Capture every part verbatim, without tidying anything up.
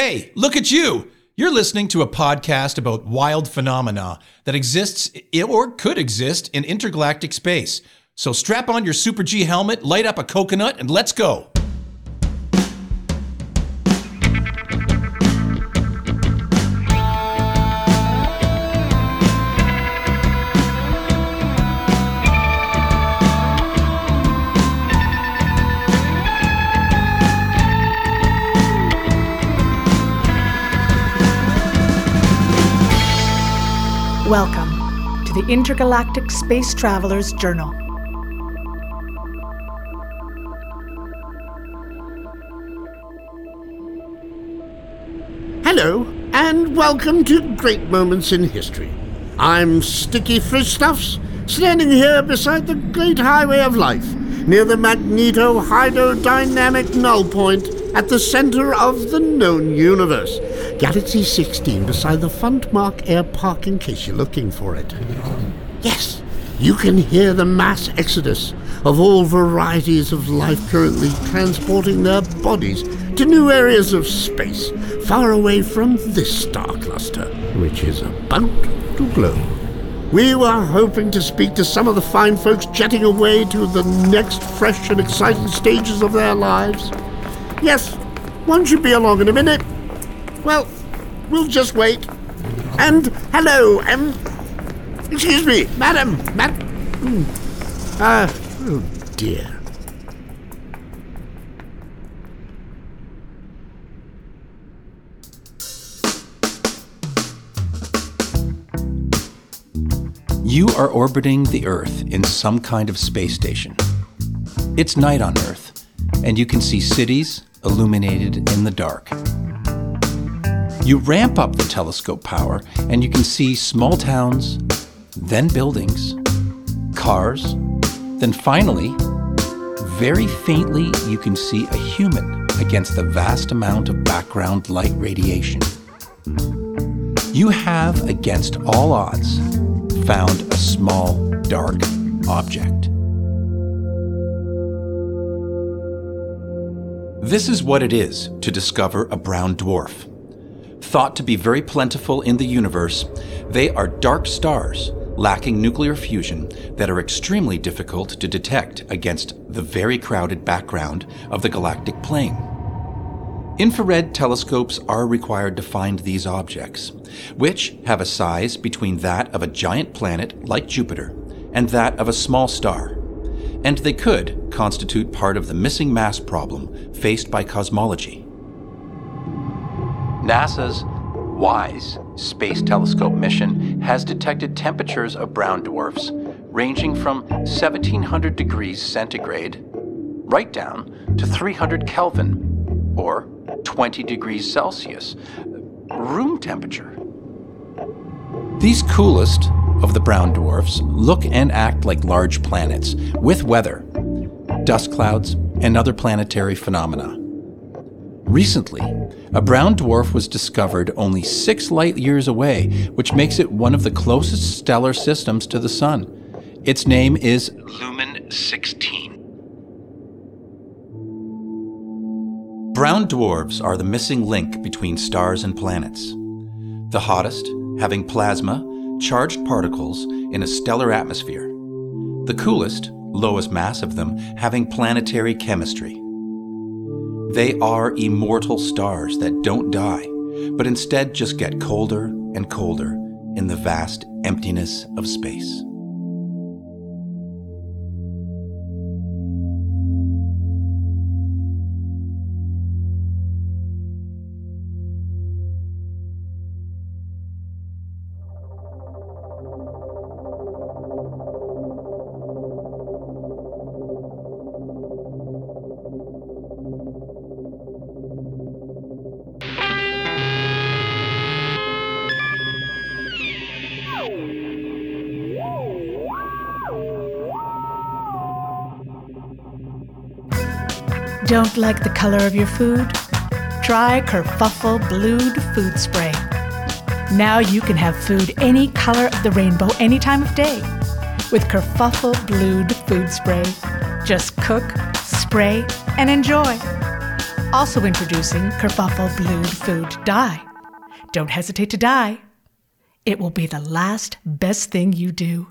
Hey, look at you. You're listening to a podcast about wild phenomena that exists or could exist in intergalactic space. So strap on your Super G helmet, light up a coconut, and let's go. Welcome to the Intergalactic Space Travelers Journal. Hello, and welcome to Great Moments in History. I'm Sticky Fristuffs, standing here beside the Great Highway of Life, near the magnetohydrodynamic null point at the center of the known universe. Galaxy sixteen beside the Funtmark Air Park, in case you're looking for it. Yes, you can hear the mass exodus of all varieties of life currently transporting their bodies to new areas of space, far away from this star cluster, which is about to blow. We were hoping to speak to some of the fine folks jetting away to the next fresh and exciting stages of their lives. Yes, one should be along in a minute. Well, we'll just wait. And hello, um, excuse me, madam, madam. Mm. Uh, oh dear. You are orbiting the Earth in some kind of space station. It's night on Earth, and you can see cities illuminated in the dark. You ramp up the telescope power, and you can see small towns, then buildings, cars, then finally, very faintly, you can see a human against the vast amount of background light radiation. You have, against all odds, found a small, dark object. This is what it is to discover a brown dwarf. Thought to be very plentiful in the universe, they are dark stars lacking nuclear fusion that are extremely difficult to detect against the very crowded background of the galactic plane. Infrared telescopes are required to find these objects, which have a size between that of a giant planet like Jupiter and that of a small star, and they could constitute part of the missing mass problem faced by cosmology. NASA's WISE space telescope mission has detected temperatures of brown dwarfs ranging from seventeen hundred degrees centigrade right down to three hundred Kelvin, or twenty degrees Celsius, room temperature. These coolest of the brown dwarfs look and act like large planets with weather, dust clouds, and other planetary phenomena. Recently, a brown dwarf was discovered only six light years away, which makes it one of the closest stellar systems to the Sun. Its name is Lumen sixteen. Brown dwarfs are the missing link between stars and planets. The hottest, having plasma, charged particles in a stellar atmosphere. The coolest, lowest mass of them, having planetary chemistry. They are immortal stars that don't die, but instead just get colder and colder in the vast emptiness of space. Don't like the color of your food? Try Kerfuffle Blued Food Spray. Now you can have food any color of the rainbow any time of day with Kerfuffle Blued Food Spray. Just cook, spray, and enjoy. Also introducing Kerfuffle Blued Food Dye. Don't hesitate to dye. It will be the last best thing you do.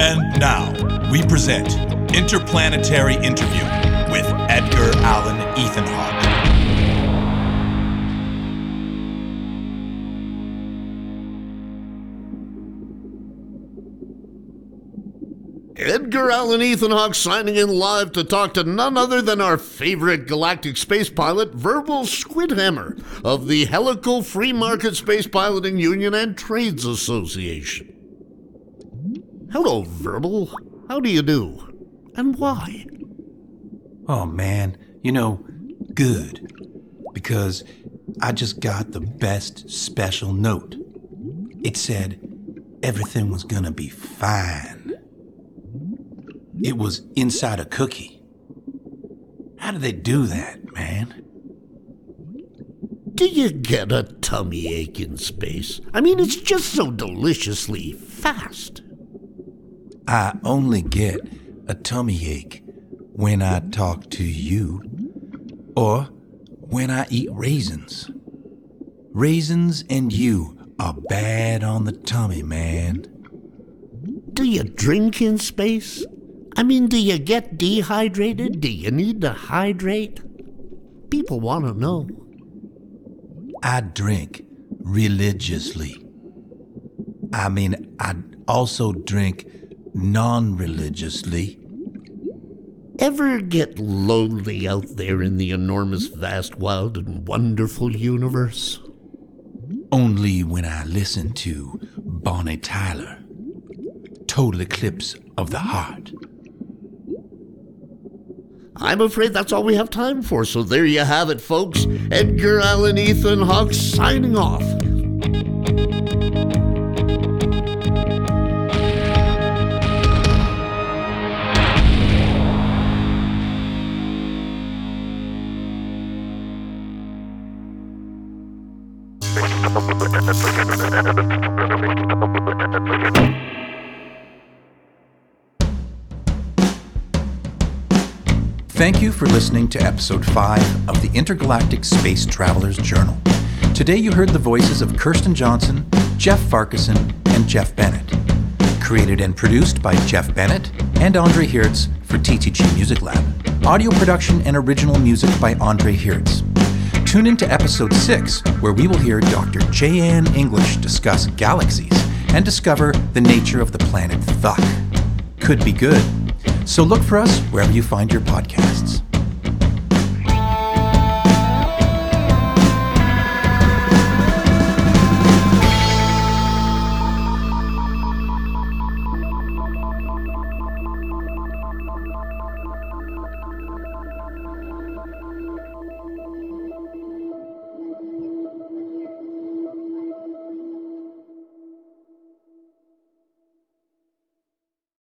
And now, we present Interplanetary Interview with Edgar Allen Ethenhawke. Edgar Allen Ethenhawke signing in live to talk to none other than our favorite galactic space pilot, Verbal Squidhammer, of the Helical Free Market Space Piloting Union and Trades Association. Hello, Verbal. How do you do? And why? Oh, man. You know, good. Because I just got the best special note. It said everything was gonna be fine. It was inside a cookie. How do they do that, man? Do you get a tummy ache in space? I mean, it's just so deliciously fast. I only get a tummy ache when I talk to you or when I eat raisins. Raisins and you are bad on the tummy, man. Do you drink in space? I mean, do you get dehydrated? Do you need to hydrate? People want to know. I drink religiously. I mean, I also drink non-religiously. Ever get lonely out there in the enormous, vast, wild, and wonderful universe? Only when I listen to Bonnie Tyler, Total Eclipse of the Heart. I'm afraid that's all we have time for, so there you have it, folks. Edgar Allen Ethenhawke signing off. Thank you for listening to Episode five of the Intergalactic Space Travelers Journal. Today you heard the voices of Kirsten Johnson, Jeff Farkasen, and Jeff Bennett. Created and produced by Jeff Bennett and Andre Heerts for T T G Music Lab. Audio production and original music by Andre Heerts. Tune into Episode six, where we will hear Doctor J. Ann English discuss galaxies and discover the nature of the planet Thuck. Could be good. So look for us wherever you find your podcasts.